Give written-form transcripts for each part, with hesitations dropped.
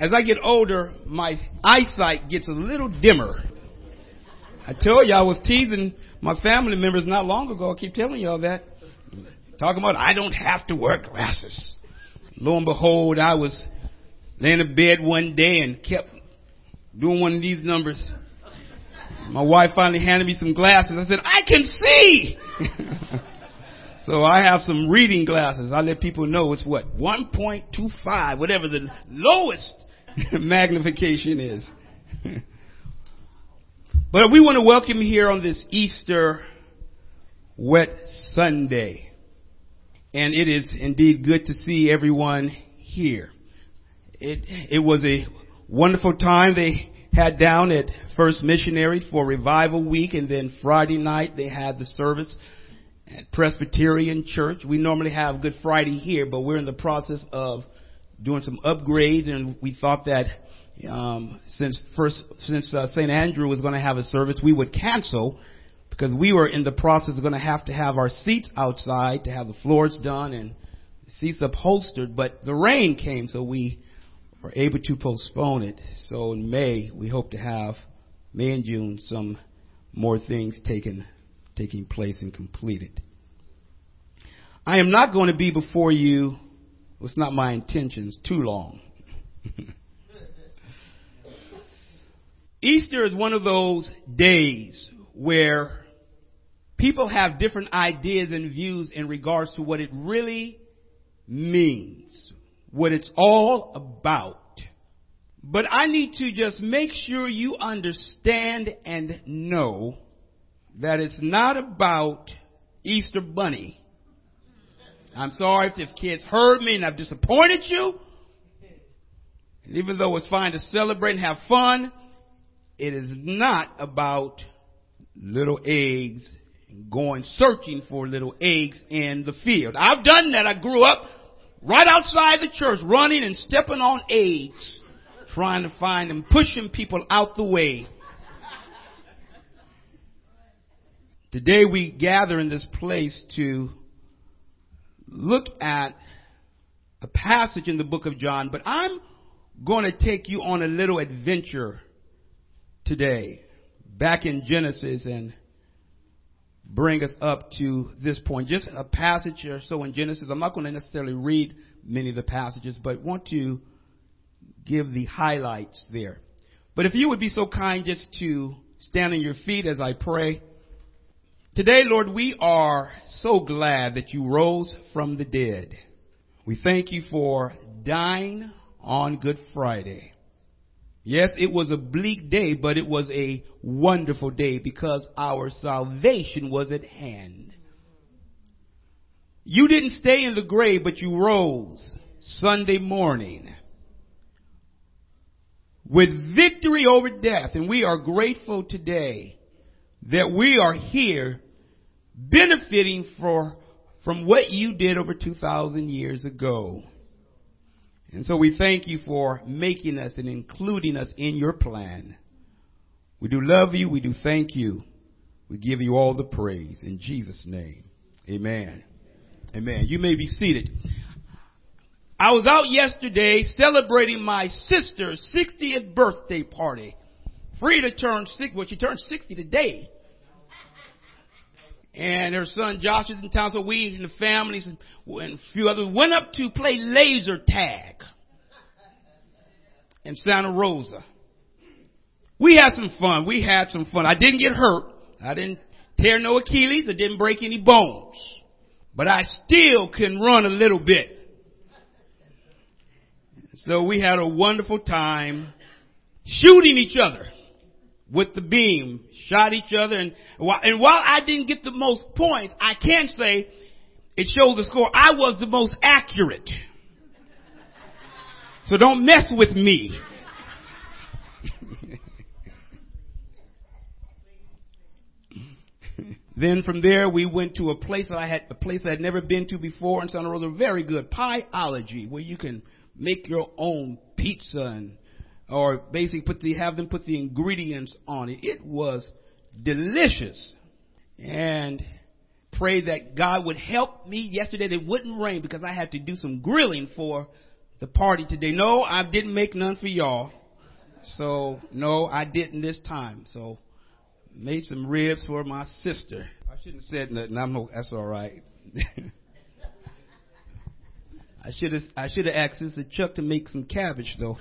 As I get older, my eyesight gets a little dimmer. I told you I was teasing my family members not long ago. I keep telling y'all that. Talking about I don't have to wear glasses. Lo and behold, I was laying in bed one day and kept doing one of these numbers. My wife finally handed me some glasses. I said, I can see! So I have some reading glasses. I let people know it's what? 1.25, whatever the lowest magnification is. But we want to welcome you here on this Easter wet Sunday. And it is indeed good to see everyone here. It was a wonderful time they had down at First Missionary for Revival Week, and then Friday night they had the service at Presbyterian Church. We normally have Good Friday here, but we're in the process of doing some upgrades, and we thought that since St. Andrew was going to have a service, we would cancel, because we were in the process of going to have our seats outside to have the floors done and seats upholstered. But the rain came, so we were able to postpone it. So in May, we hope to have, May and June, some more things taking place and completed. I am not going to be before you, it's not my intentions, too long. Easter is one of those days where people have different ideas and views in regards to what it really means, what it's all about. But I need to just make sure you understand and know that it's not about Easter Bunny. I'm sorry if kids heard me and I've disappointed you. And even though it's fine to celebrate and have fun, it is not about little eggs, going searching for little eggs in the field. I've done that. I grew up right outside the church, running and stepping on eggs, trying to find them, pushing people out the way. Today we gather in this place to look at a passage in the book of John, but I'm going to take you on a little adventure today, back in Genesis, and bring us up to this point. Just a passage or so in Genesis. I'm not going to necessarily read many of the passages, but want to give the highlights there. But if you would be so kind just to stand on your feet as I pray. Today, Lord, we are so glad that you rose from the dead. We thank you for dying on Good Friday. Yes, it was a bleak day, but it was a wonderful day because our salvation was at hand. You didn't stay in the grave, but you rose Sunday morning with victory over death. And we are grateful today that we are here benefiting from what you did over 2,000 years ago. And so we thank you for making us and including us in your plan. We do love you. We do thank you. We give you all the praise in Jesus' name. Amen. Amen. You may be seated. I was out yesterday celebrating my sister's 60th birthday party. Frida turned 60. Well, she turned 60 today. And her son Josh is in town, so we and the families and a few others went up to play laser tag in Santa Rosa. We had some fun. I didn't get hurt. I didn't tear no Achilles. I didn't break any bones. But I still can run a little bit. So we had a wonderful time shooting each other with the beam, shot each other. And while I didn't get the most points, I can say, it shows the score, I was the most accurate. So don't mess with me. Then from there, we went to a place I had never been to before in Santa Rosa. Very good. Pieology, where you can make your own pizza or basically have them put the ingredients on it. It was delicious. And prayed that God would help me yesterday that it wouldn't rain because I had to do some grilling for the party today. No, I didn't make none for y'all. So, no, I didn't this time. So, made some ribs for my sister. I shouldn't have said nothing. That's all right. I should have asked Sister Chuck to make some cabbage, though.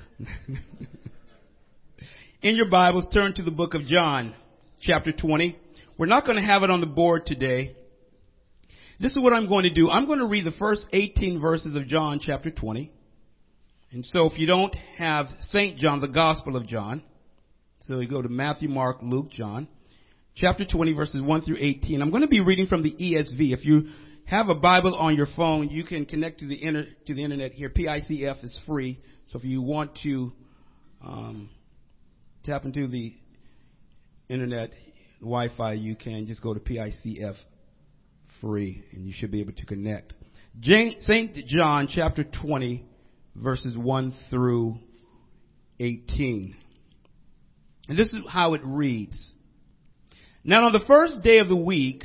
In your Bibles, turn to the book of John, chapter 20. We're not going to have it on the board today. This is what I'm going to do. I'm going to read the first 18 verses of John, chapter 20. And so if you don't have St. John, the Gospel of John, so we go to Matthew, Mark, Luke, John, chapter 20, verses 1 through 18. I'm going to be reading from the ESV. If you have a Bible on your phone, you can connect to the internet here. PICF is free. So if you want to tap into the internet, Wi-Fi, you can just go to PICF free, and you should be able to connect. St. John, chapter 20, verses 1 through 18. And this is how it reads. Now, on the first day of the week,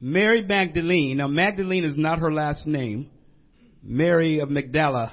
Mary Magdalene, now Magdalene is not her last name, Mary of Magdala,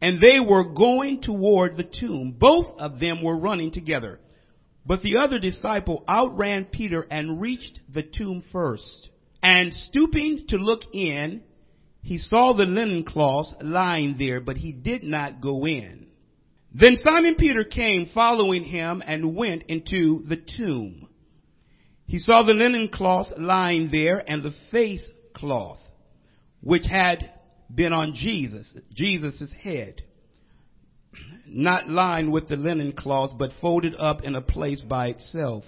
and they were going toward the tomb. Both of them were running together. But the other disciple outran Peter and reached the tomb first. And stooping to look in, he saw the linen cloths lying there, but he did not go in. Then Simon Peter came following him and went into the tomb. He saw the linen cloths lying there and the face cloth, which had been on Jesus' head, not lined with the linen cloth, but folded up in a place by itself.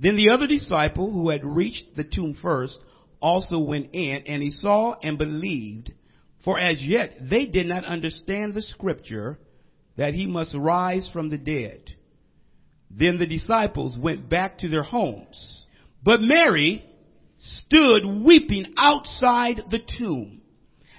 Then the other disciple who had reached the tomb first also went in, and he saw and believed, for as yet they did not understand the scripture that he must rise from the dead. Then the disciples went back to their homes. But Mary stood weeping outside the tomb.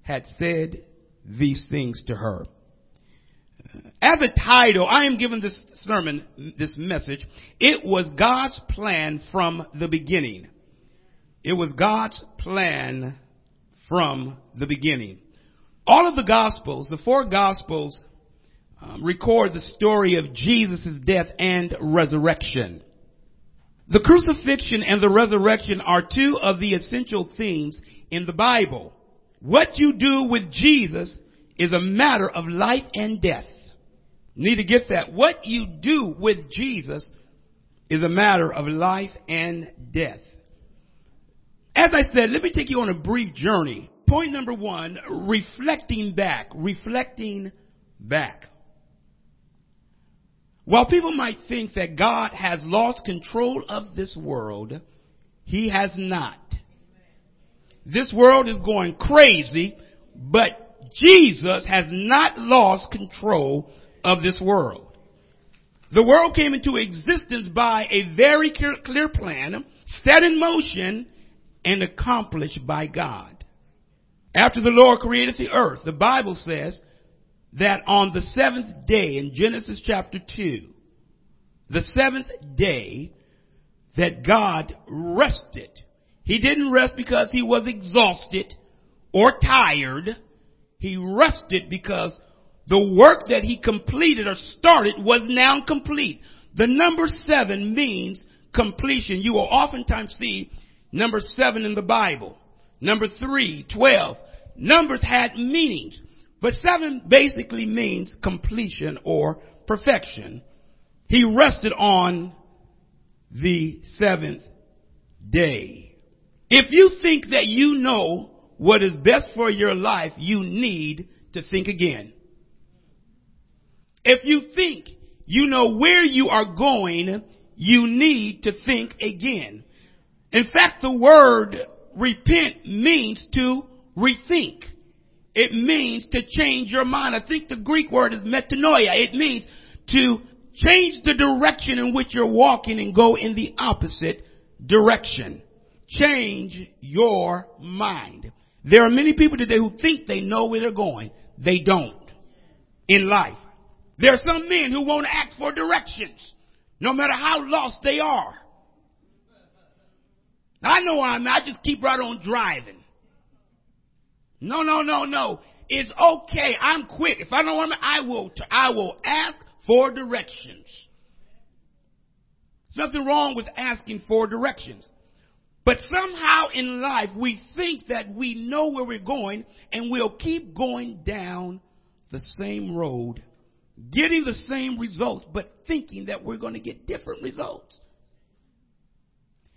had said these things to her. As a title, I am giving this sermon, this message, "It was God's plan from the beginning." It was God's plan from the beginning. All of the Gospels, the four Gospels, record the story of Jesus' death and resurrection. The crucifixion and the resurrection are two of the essential themes in the Bible. What you do with Jesus is a matter of life and death. You need to get that. What you do with Jesus is a matter of life and death. As I said, let me take you on a brief journey. Point number one, reflecting back. While people might think that God has lost control of this world, he has not. This world is going crazy, but Jesus has not lost control of this world. The world came into existence by a very clear plan, set in motion, and accomplished by God. After the Lord created the earth, the Bible says that on the seventh day in Genesis chapter 2, the seventh day, that God rested. He didn't rest because he was exhausted or tired. He rested because the work that he completed or started was now complete. The number 7 means completion. You will oftentimes see number 7 in the Bible. Number 3, 12. Numbers had meanings. But 7 basically means completion or perfection. He rested on the seventh day. If you think that you know what is best for your life, you need to think again. If you think you know where you are going, you need to think again. In fact, the word repent means to rethink. It means to change your mind. I think the Greek word is metanoia. It means to change the direction in which you're walking and go in the opposite direction. Change your mind. There are many people today who think they know where they're going. They don't. In life. There are some men who won't ask for directions, no matter how lost they are. I know I'm, I just keep right on driving. No. It's okay. I'm quick. If I don't want to, I will ask for directions. There's nothing wrong with asking for directions. But somehow in life, we think that we know where we're going and we'll keep going down the same road, getting the same results, but thinking that we're going to get different results.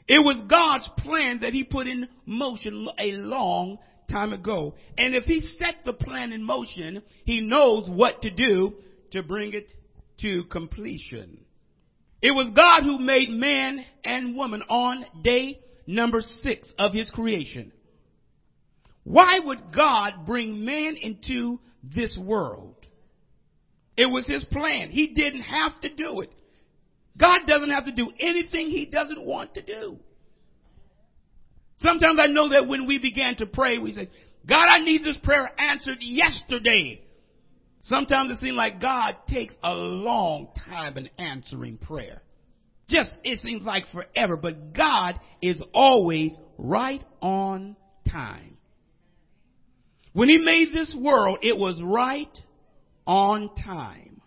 It was God's plan that he put in motion a long time ago. And if he set the plan in motion, he knows what to do to bring it to completion. It was God who made man and woman on day number 6 of his creation. Why would God bring man into this world? It was his plan. He didn't have to do it. God doesn't have to do anything he doesn't want to do. Sometimes I know that when we began to pray, we said, God, I need this prayer answered yesterday. Sometimes it seems like God takes a long time in answering prayer. Just, it seems like forever, but God is always right on time. When he made this world, it was right on time.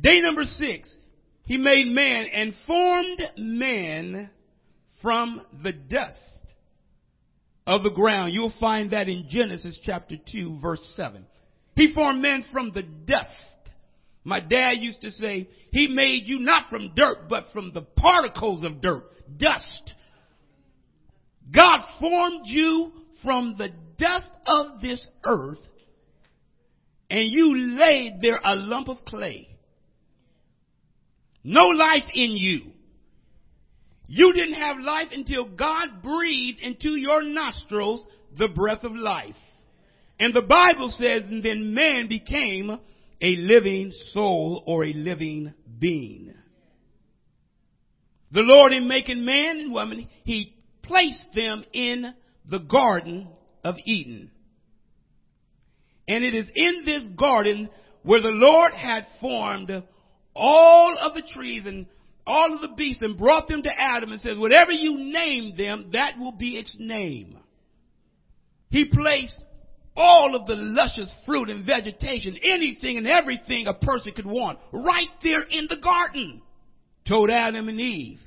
Day number 6, he made man and formed man from the dust of the ground. You'll find that in Genesis chapter 2, verse 7. He formed man from the dust. My dad used to say, he made you not from dirt, but from the particles of dirt, dust. God formed you from the dust of this earth, and you laid there a lump of clay. No life in you. You didn't have life until God breathed into your nostrils the breath of life. And the Bible says, and then man became a living soul or a living being. The Lord, in making man and woman, he placed them in the Garden of Eden. And it is in this garden where the Lord had formed all of the trees and all of the beasts and brought them to Adam and says, whatever you name them, that will be its name. He placed all of the luscious fruit and vegetation, anything and everything a person could want, right there in the garden. Told Adam and Eve,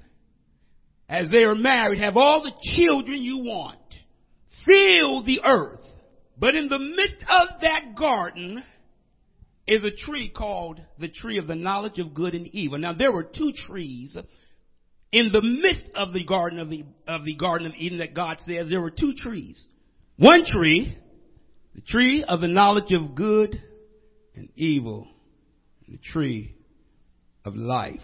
as they are married, have all the children you want. Fill the earth. But in the midst of that garden is a tree called the tree of the knowledge of good and evil. Now there were 2 trees in the midst of the garden of the Garden of Eden that God says there were 2 trees. One tree, the tree of the knowledge of good and evil, and the tree of life.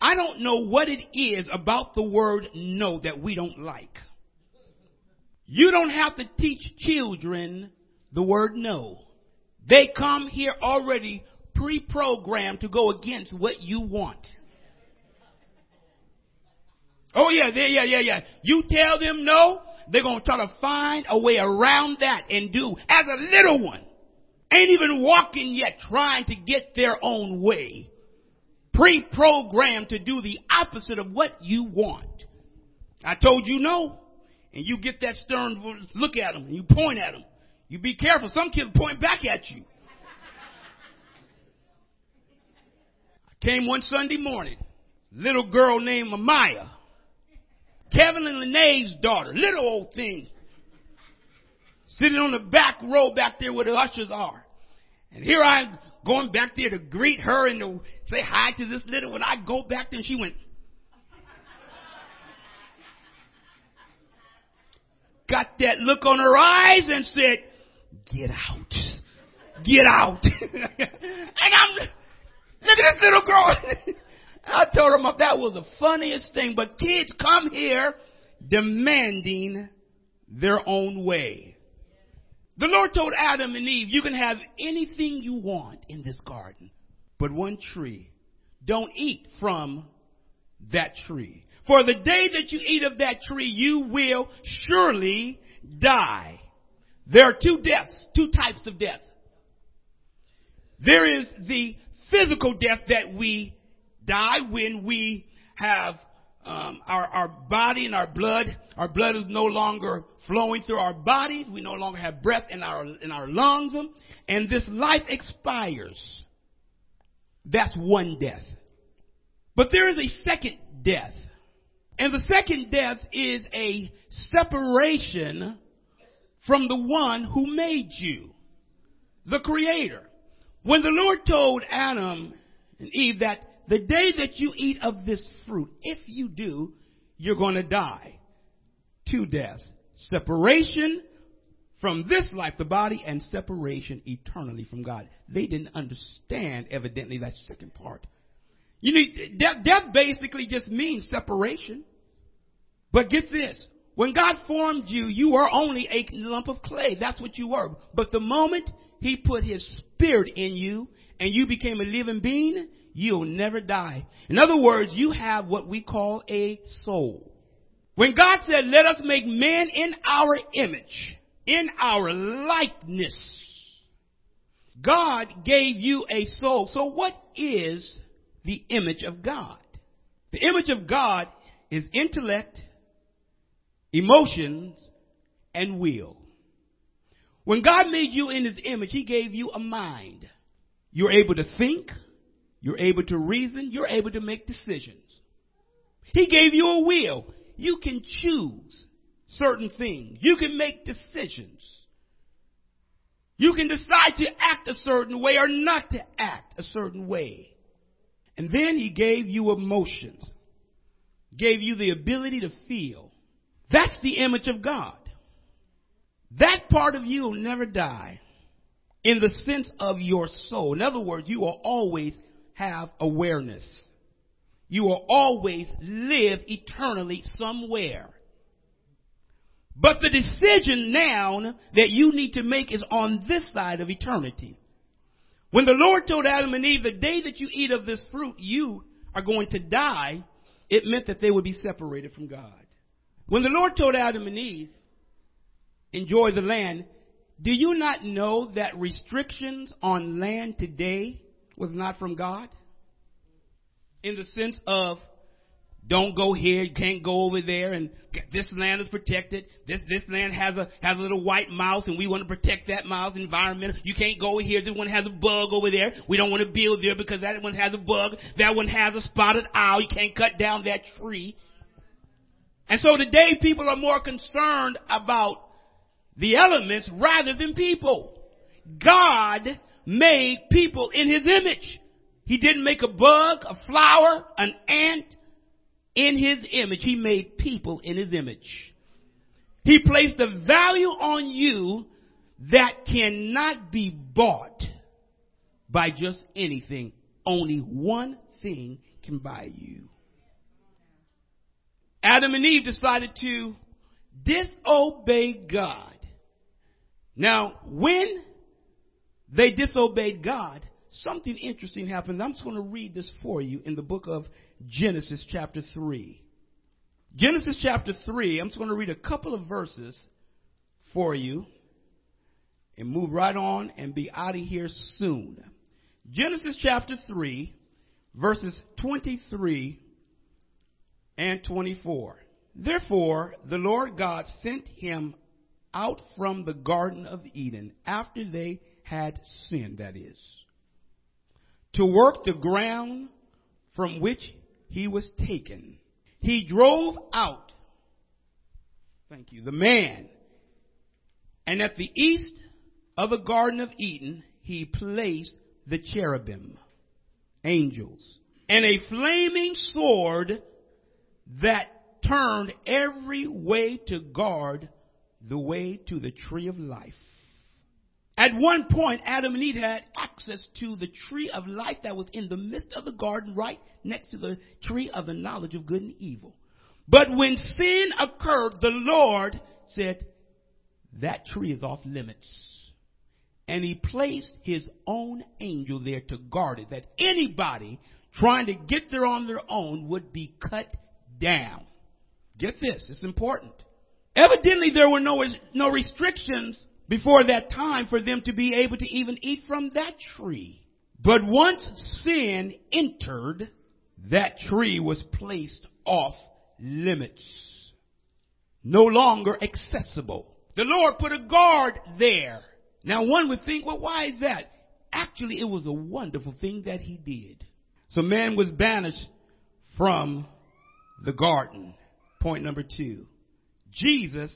I don't know what it is about the word no that we don't like. You don't have to teach children the word no. They come here already pre-programmed to go against what you want. Oh, yeah. You tell them no, they're going to try to find a way around that and do. As a little one, ain't even walking yet, trying to get their own way. Pre-programmed to do the opposite of what you want. I told you no, and you get that stern look at them, and you point at them. You be careful. Some kids point back at you. I came one Sunday morning, little girl named Amaya. Kevin and Lene's daughter, little old thing, sitting on the back row back there where the ushers are. And here I am going back there to greet her and to say hi to this little one. I go back there and she went, got that look on her eyes and said, get out. And I'm, look at this little girl. I told him that was the funniest thing. But kids come here demanding their own way. The Lord told Adam and Eve, you can have anything you want in this garden, but one tree. Don't eat from that tree. For the day that you eat of that tree, you will surely die. There are two deaths, two types of death. There is the physical death that we die when we have our body and our blood. Our blood is no longer flowing through our bodies. We no longer have breath in our lungs. And this life expires. That's one death. But there is a second death. And the second death is a separation from the one who made you, the Creator. When the Lord told Adam and Eve that the day that you eat of this fruit, if you do, you're going to die. Two deaths. Separation from this life, the body, and separation eternally from God. They didn't understand, evidently, that second part. You need, death basically just means separation. But get this. When God formed you, you were only a lump of clay. That's what you were. But the moment He put His Spirit in you and you became a living being, you'll never die. In other words, you have what we call a soul. When God said, let us make man in our image, in our likeness, God gave you a soul. So what is the image of God? The image of God is intellect, emotions, and will. When God made you in His image, He gave you a mind. You're able to think. You're able to reason. You're able to make decisions. He gave you a will. You can choose certain things. You can make decisions. You can decide to act a certain way or not to act a certain way. And then He gave you emotions. Gave you the ability to feel. That's the image of God. That part of you will never die in the sense of your soul. In other words, you will always have awareness. You will always live eternally somewhere. But the decision now that you need to make is on this side of eternity. When the Lord told Adam and Eve, the day that you eat of this fruit, you are going to die, it meant that they would be separated from God. When the Lord told Adam and Eve, enjoy the land, do you not know that restrictions on land today was not from God? In the sense of, don't go here, you can't go over there, and this land is protected. This land has a little white mouse, and we want to protect that mouse environment. You can't go over here, this one has a bug over there. We don't want to build there because that one has a bug. That one has a spotted owl. You can't cut down that tree. And so today people are more concerned about the elements rather than people. God made people in His image. He didn't make a bug, a flower, an ant in His image. He made people in His image. He placed a value on you that cannot be bought by just anything only one thing can buy you. Adam and Eve decided to disobey God. Now, when they disobeyed God, something interesting happened. I'm just going to read this for you in the book of Genesis chapter 3. Genesis chapter 3, I'm just going to read a couple of verses for you and move right on and be out of here soon. Genesis chapter 3, verses 23 and 24. Therefore, the Lord God sent him out from the Garden of Eden after they had sinned, that is, to work the ground from which he was taken. He drove out, the man, and at the east of the Garden of Eden, he placed the cherubim, angels, and a flaming sword that turned every way to guard the way to the tree of life. At one point, Adam and Eve had access to the tree of life that was in the midst of the garden, right next to the tree of the knowledge of good and evil. But when sin occurred, the Lord said, that tree is off limits. And he placed his own angel there to guard it, that anybody trying to get there on their own would be cut down. Get this, it's important. Evidently, there were no restrictions before that time for them to be able to even eat from that tree. But once sin entered, that tree was placed off limits, no longer accessible. The Lord put a guard there. Now one would think, well, why is that? Actually, it was a wonderful thing that he did. So man was banished from the garden. Point number two, Jesus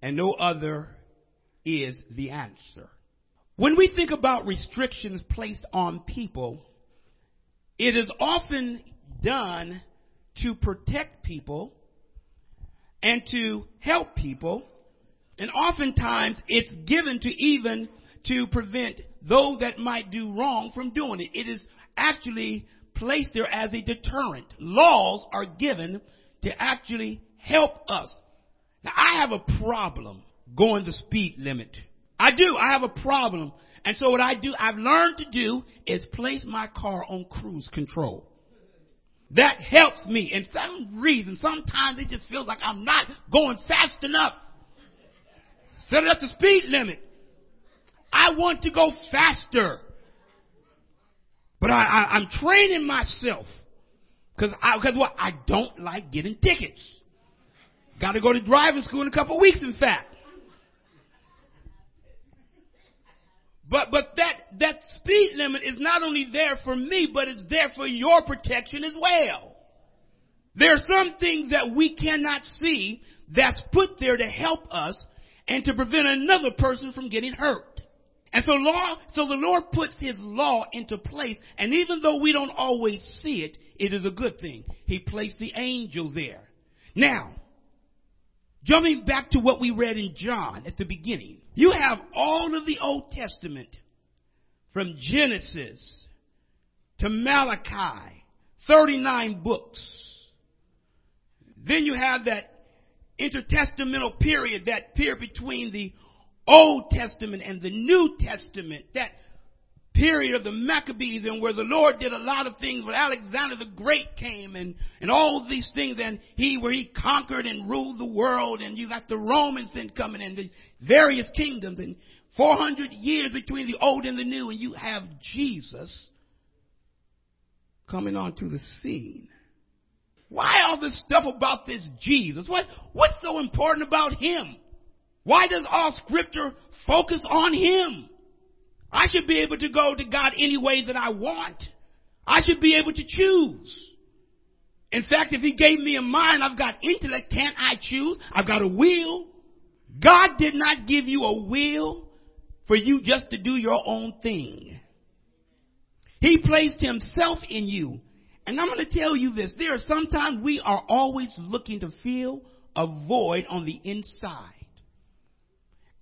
and no other is the answer. When we think about restrictions placed on people, it is often done to protect people and to help people. And oftentimes it's given to even to prevent those that might do wrong from doing it. It is actually placed there as a deterrent. Laws are given to actually help us. Now, I have a problem going the speed limit. I have a problem. And so what I've learned to do is place my car on cruise control. That helps me. And some reason, sometimes it just feels like I'm not going fast enough. Set it up to speed limit. I want to go faster. But I'm training myself because I don't like getting tickets. Got to go to driving school in a couple of weeks, in fact. But that speed limit is not only there for me, but it's there for your protection as well. There are some things that we cannot see that's put there to help us and to prevent another person from getting hurt. And so the Lord puts his law into place, and even though we don't always see it, it is a good thing. He placed the angel there. Now, jumping back to what we read in John at the beginning, you have all of the Old Testament from Genesis to Malachi, 39 books. Then you have that intertestamental period, that period between the Old Testament and the New Testament, that period of the Maccabees, and where the Lord did a lot of things, where Alexander the Great came and all these things, and he conquered and ruled the world, and you got the Romans then coming in, the various kingdoms, and 400 years between the old and the new, and you have Jesus coming onto the scene. Why all this stuff about this Jesus? What's so important about him? Why does all scripture focus on him? I should be able to go to God any way that I want. I should be able to choose. In fact, if he gave me a mind, I've got intellect. Can't I choose? I've got a will. God did not give you a will for you just to do your own thing. He placed himself in you. And I'm going to tell you this. There are sometimes we are always looking to fill a void on the inside.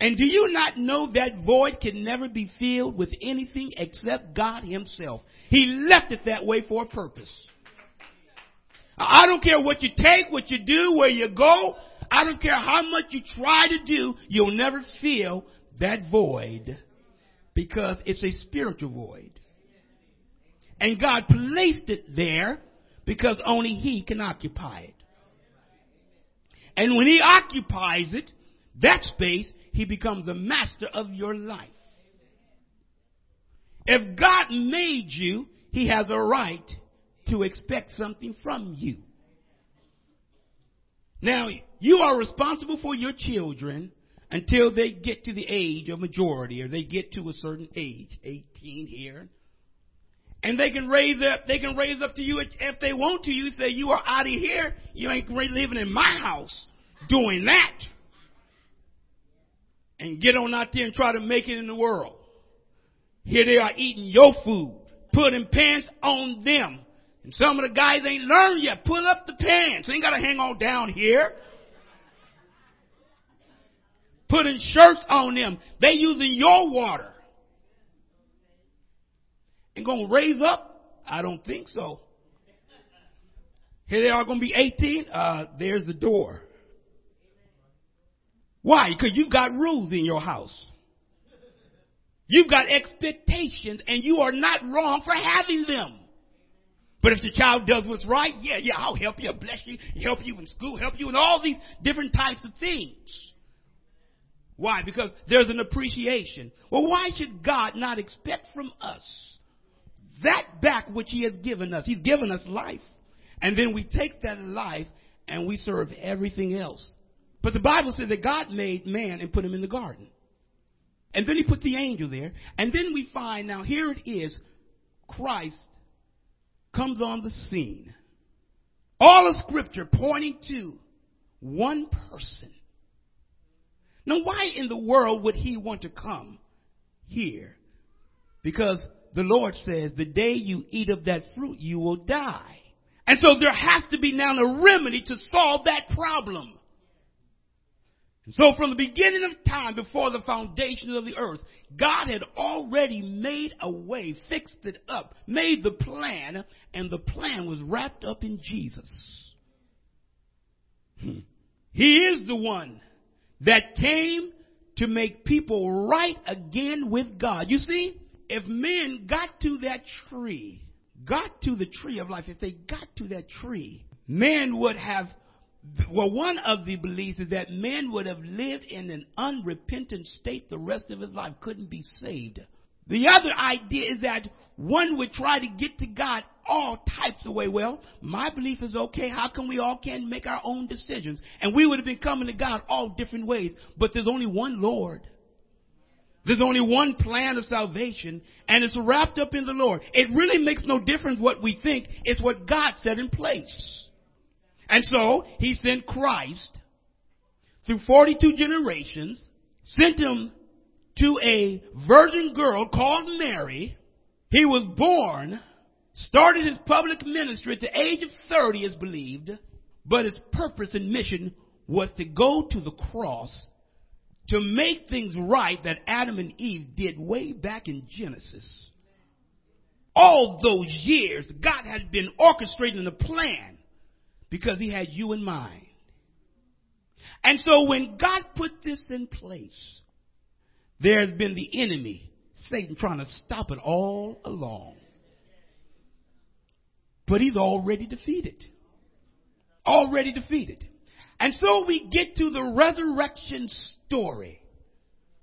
And do you not know that void can never be filled with anything except God himself? He left it that way for a purpose. I don't care what you take, what you do, where you go. I don't care how much you try to do. You'll never fill that void because it's a spiritual void. And God placed it there because only he can occupy it. And when he occupies it, that space, he becomes the master of your life. If God made you, he has a right to expect something from you. Now, you are responsible for your children until they get to the age of majority, or they get to a certain age, 18 here. And they can raise up to you if they want to. You say, you are out of here. You ain't living in my house doing that. And get on out there and try to make it in the world. Here they are eating your food, putting pants on them. And some of the guys ain't learned yet. Pull up the pants. Ain't got to hang on down here. Putting shirts on them. They using your water. Ain't going to raise up? I don't think so. Here they are going to be 18. There's the door. Why? Because you've got rules in your house. You've got expectations, and you are not wrong for having them. But if the child does what's right, yeah, I'll help you, I'll bless you, help you in school, help you in all these different types of things. Why? Because there's an appreciation. Well, why should God not expect from us that back which he has given us? He's given us life. And then we take that life and we serve everything else. But the Bible says that God made man and put him in the garden. And then he put the angel there. And then we find, now here it is, Christ comes on the scene. All of Scripture pointing to one person. Now why in the world would he want to come here? Because the Lord says, the day you eat of that fruit, you will die. And so there has to be now a remedy to solve that problem. So from the beginning of time, before the foundation of the earth, God had already made a way, fixed it up, made the plan, and the plan was wrapped up in Jesus. He is the one that came to make people right again with God. You see, if men got to the tree of life, men would have... Well, one of the beliefs is that man would have lived in an unrepentant state the rest of his life, couldn't be saved. The other idea is that one would try to get to God all types of way. Well, my belief is okay. How come we all can't make our own decisions? And we would have been coming to God all different ways. But there's only one Lord. There's only one plan of salvation, and it's wrapped up in the Lord. It really makes no difference what we think. It's what God set in place. And so he sent Christ through 42 generations, sent him to a virgin girl called Mary. He was born, started his public ministry at the age of 30, is believed, but his purpose and mission was to go to the cross to make things right that Adam and Eve did way back in Genesis. All those years, God had been orchestrating a plan. Because he had you in mind. And so when God put this in place, there's been the enemy, Satan, trying to stop it all along. But he's already defeated. Already defeated. And so we get to the resurrection story.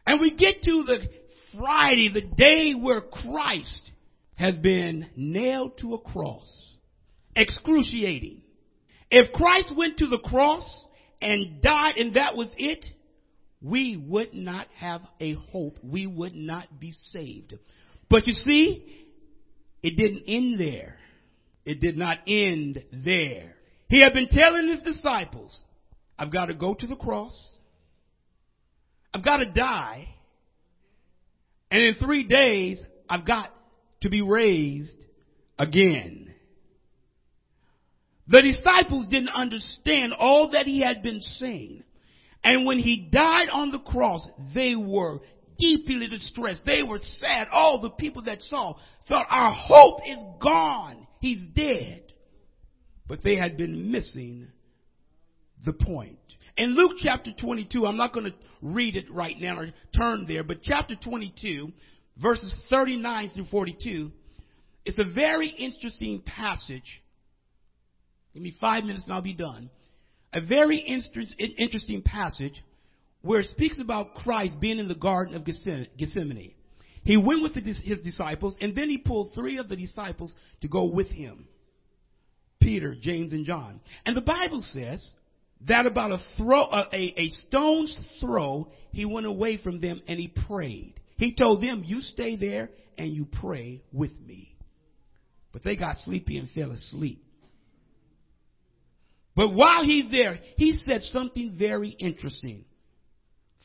And we get to the Friday, the day where Christ has been nailed to a cross. Excruciating. If Christ went to the cross and died and that was it, we would not have a hope. We would not be saved. But you see, it didn't end there. It did not end there. He had been telling his disciples, I've got to go to the cross. I've got to die. And in 3 days, I've got to be raised again. The disciples didn't understand all that he had been saying. And when he died on the cross, they were deeply distressed. They were sad. All the people that saw thought, our hope is gone. He's dead. But they had been missing the point. In Luke chapter 22, I'm not going to read it right now or turn there, but chapter 22, verses 39 through 42, it's a very interesting passage. Give me 5 minutes and I'll be done. A very interesting passage where it speaks about Christ being in the Garden of Gethsemane. He went with his disciples, and then he pulled three of the disciples to go with him, Peter, James, and John. And the Bible says that about a stone's throw, he went away from them and he prayed. He told them, you stay there and you pray with me. But they got sleepy and fell asleep. But while he's there, he said something very interesting.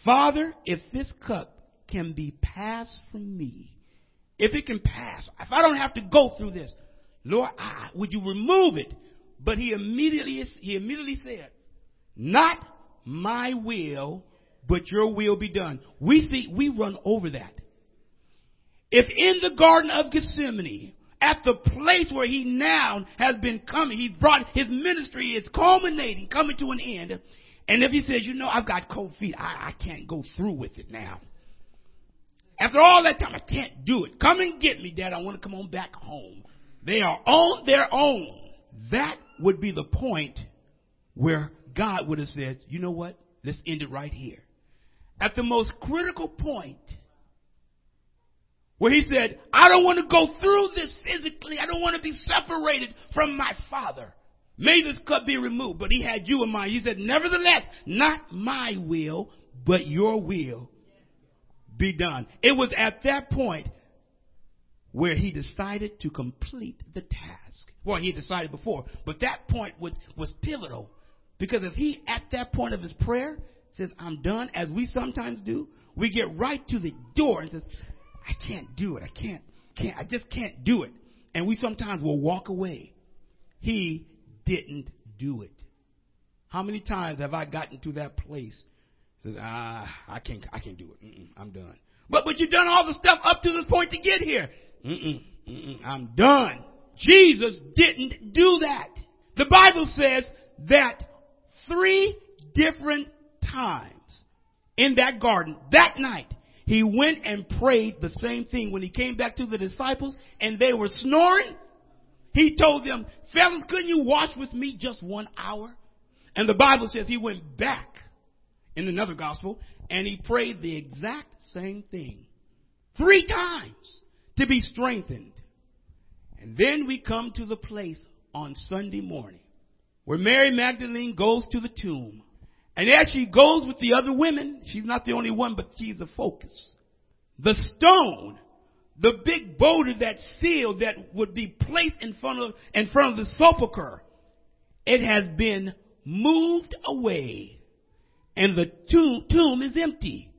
Father, if this cup can be passed from me, if it can pass, if I don't have to go through this, Lord, would you remove it? But he immediately said, not my will, but your will be done. We run over that. If in the Garden of Gethsemane, at the place where he now has been coming, he's brought his ministry is culminating, coming to an end. And if he says, I've got cold feet, I can't go through with it now. After all that time, I can't do it. Come and get me, Dad. I want to come on back home. They are on their own. That would be the point where God would have said, you know what? Let's end it right here. At the most critical point where he said, I don't want to go through this physically. I don't want to be separated from my Father. May this cup be removed. But he had you in mind. He said, nevertheless, not my will, but your will be done. It was at that point where he decided to complete the task. Well, he decided before, but that point was pivotal. Because if he, at that point of his prayer, says, I'm done, as we sometimes do, we get right to the door and says, I can't do it. I just can't do it. And we sometimes will walk away. He didn't do it. How many times have I gotten to that place? Says, I can't do it. I'm done. But you've done all the stuff up to this point to get here. I'm done. Jesus didn't do that. The Bible says that 3 different times in that garden, that night, he went and prayed the same thing. When he came back to the disciples and they were snoring, he told them, fellas, couldn't you watch with me just 1 hour? And the Bible says he went back in another gospel and he prayed the exact same thing 3 times to be strengthened. And then we come to the place on Sunday morning where Mary Magdalene goes to the tomb. And as she goes with the other women, she's not the only one, but she's a focus. The stone, the big boulder that sealed, that would be placed in front of the sepulcher, it has been moved away. And the tomb is empty.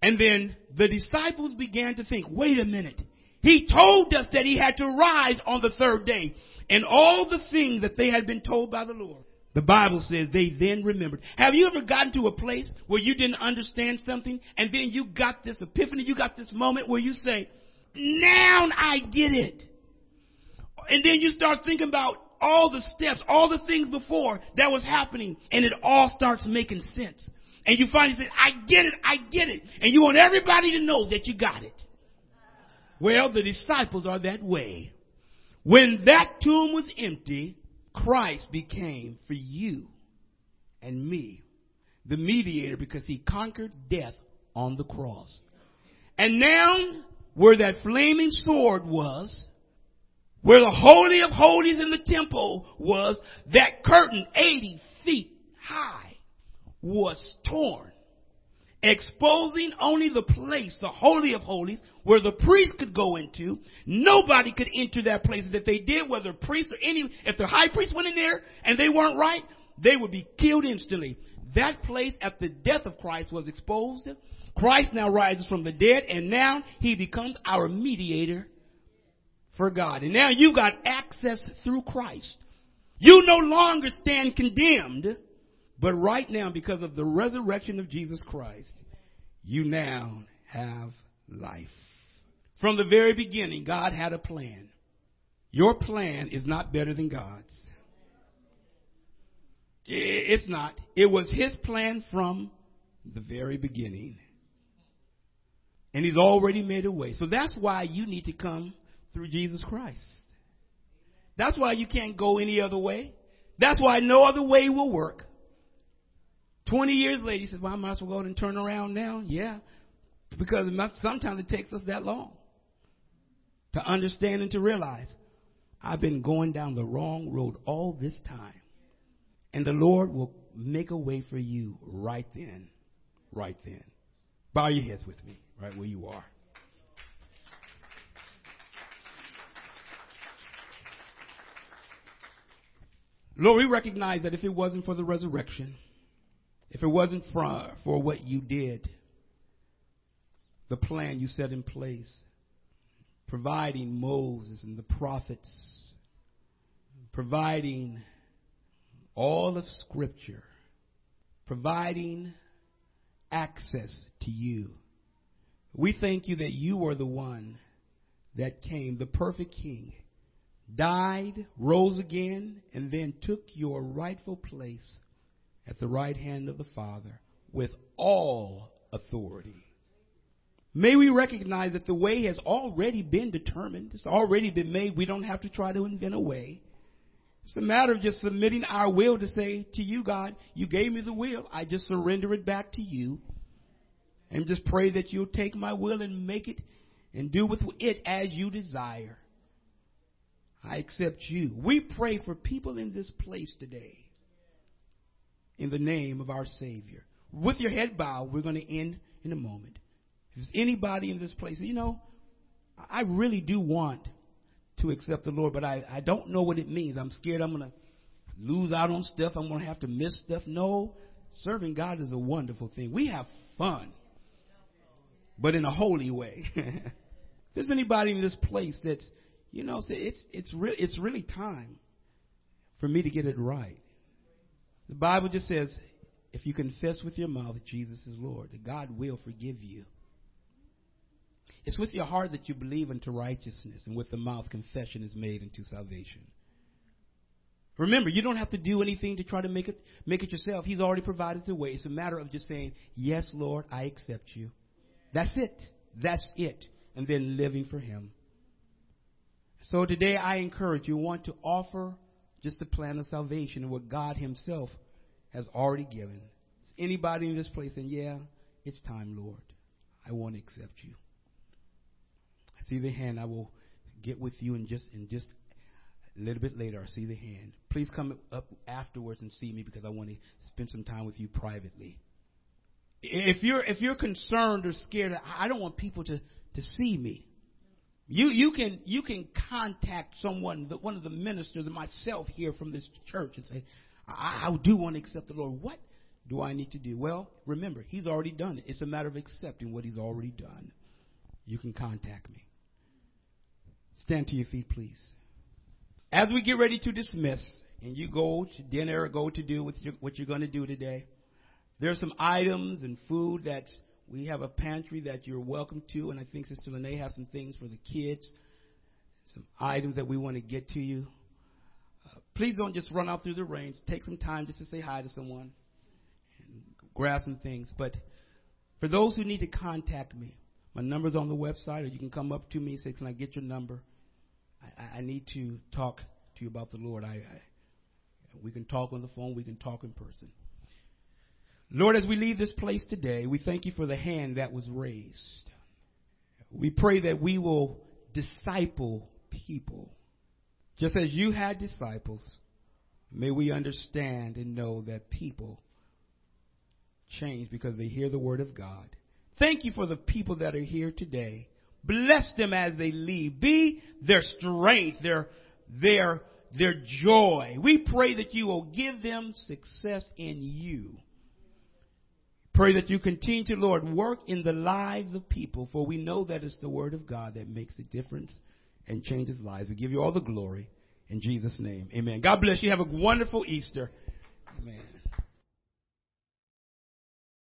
And then the disciples began to think, wait a minute. He told us that he had to rise on the 3rd day. And all the things that they had been told by the Lord, the Bible says they then remembered. Have you ever gotten to a place where you didn't understand something and then you got this epiphany, you got this moment where you say, now I get it. And then you start thinking about all the steps, all the things before that was happening, and it all starts making sense. And you finally say, I get it. And you want everybody to know that you got it. Well, the disciples are that way. When that tomb was empty, Christ became for you and me the mediator, because he conquered death on the cross. And now, where that flaming sword was, where the Holy of Holies in the temple was, that curtain 80 feet high was torn, exposing only the place, the Holy of Holies, where the priest could go into. Nobody could enter that place that they did, whether priest or any, if the high priest went in there and they weren't right, they would be killed instantly. That place at the death of Christ was exposed. Christ now rises from the dead, and now he becomes our mediator for God. And now you got access through Christ. You no longer stand condemned, But right now, because of the resurrection of Jesus Christ, you now have life. From the very beginning, God had a plan. Your plan is not better than God's. It's not. It was His plan from the very beginning. And He's already made a way. So that's why you need to come through Jesus Christ. That's why you can't go any other way. That's why no other way will work. 20 years later, he says, well, I might as well go and turn around now. Yeah, because sometimes it takes us that long to understand and to realize I've been going down the wrong road all this time. And the Lord will make a way for you right then, right then. Bow your heads with me right where you are. Lord, we recognize that if it wasn't for the resurrection, if it wasn't for what you did, the plan you set in place, providing Moses and the prophets, providing all of Scripture, providing access to you. We thank you that you were the one that came, the perfect King, died, rose again, and then took your rightful place at the right hand of the Father with all authority. May we recognize that the way has already been determined. It's already been made. We don't have to try to invent a way. It's a matter of just submitting our will to say to you, God, you gave me the will. I just surrender it back to you and just pray that you'll take my will and make it and do with it as you desire. I accept you. We pray for people in this place today in the name of our Savior. With your head bowed, we're going to end in a moment. If there's anybody in this place, you know, I really do want to accept the Lord, but I don't know what it means. I'm scared I'm going to lose out on stuff. I'm going to have to miss stuff. No, serving God is a wonderful thing. We have fun, but in a holy way. If there's anybody in this place that's, you know, it's really time for me to get it right. The Bible just says, if you confess with your mouth that Jesus is Lord, that God will forgive you. It's with your heart that you believe unto righteousness, and with the mouth confession is made unto salvation. Remember, you don't have to do anything to try to make it yourself. He's already provided the way. It's a matter of just saying, yes, Lord, I accept you. That's it. That's it. And then living for Him. So today I encourage you, want to offer just the plan of salvation and what God Himself has already given. Is anybody in this place saying, yeah, it's time, Lord. I want to accept you. I see the hand. I will get with you in just a little bit later. I see the hand. Please come up afterwards and see me because I want to spend some time with you privately. If you're concerned or scared, I don't want people to see me. You can contact someone, one of the ministers and myself here from this church and say, I do want to accept the Lord. What do I need to do? Well, remember, He's already done it. It's a matter of accepting what He's already done. You can contact me. Stand to your feet, please. As we get ready to dismiss and you go to dinner or go to do with what you're going to do today, there are some items and food that's we have a pantry that you're welcome to, and I think Sister Lene has some things for the kids, some items that we want to get to you. Please don't just run out through the range. Take some time just to say hi to someone and grab some things. But for those who need to contact me, my number's on the website, or you can come up to me and say, can I get your number? I need to talk to you about the Lord. We can talk on the phone. We can talk in person. Lord, as we leave this place today, we thank you for the hand that was raised. We pray that we will disciple people. Just as you had disciples, may we understand and know that people change because they hear the word of God. Thank you for the people that are here today. Bless them as they leave. Be their strength, their joy. We pray that you will give them success in you. Pray that you continue to, Lord, work in the lives of people, for we know that it's the word of God that makes a difference and changes lives. We give you all the glory in Jesus' name. Amen. God bless you. Have a wonderful Easter. Amen.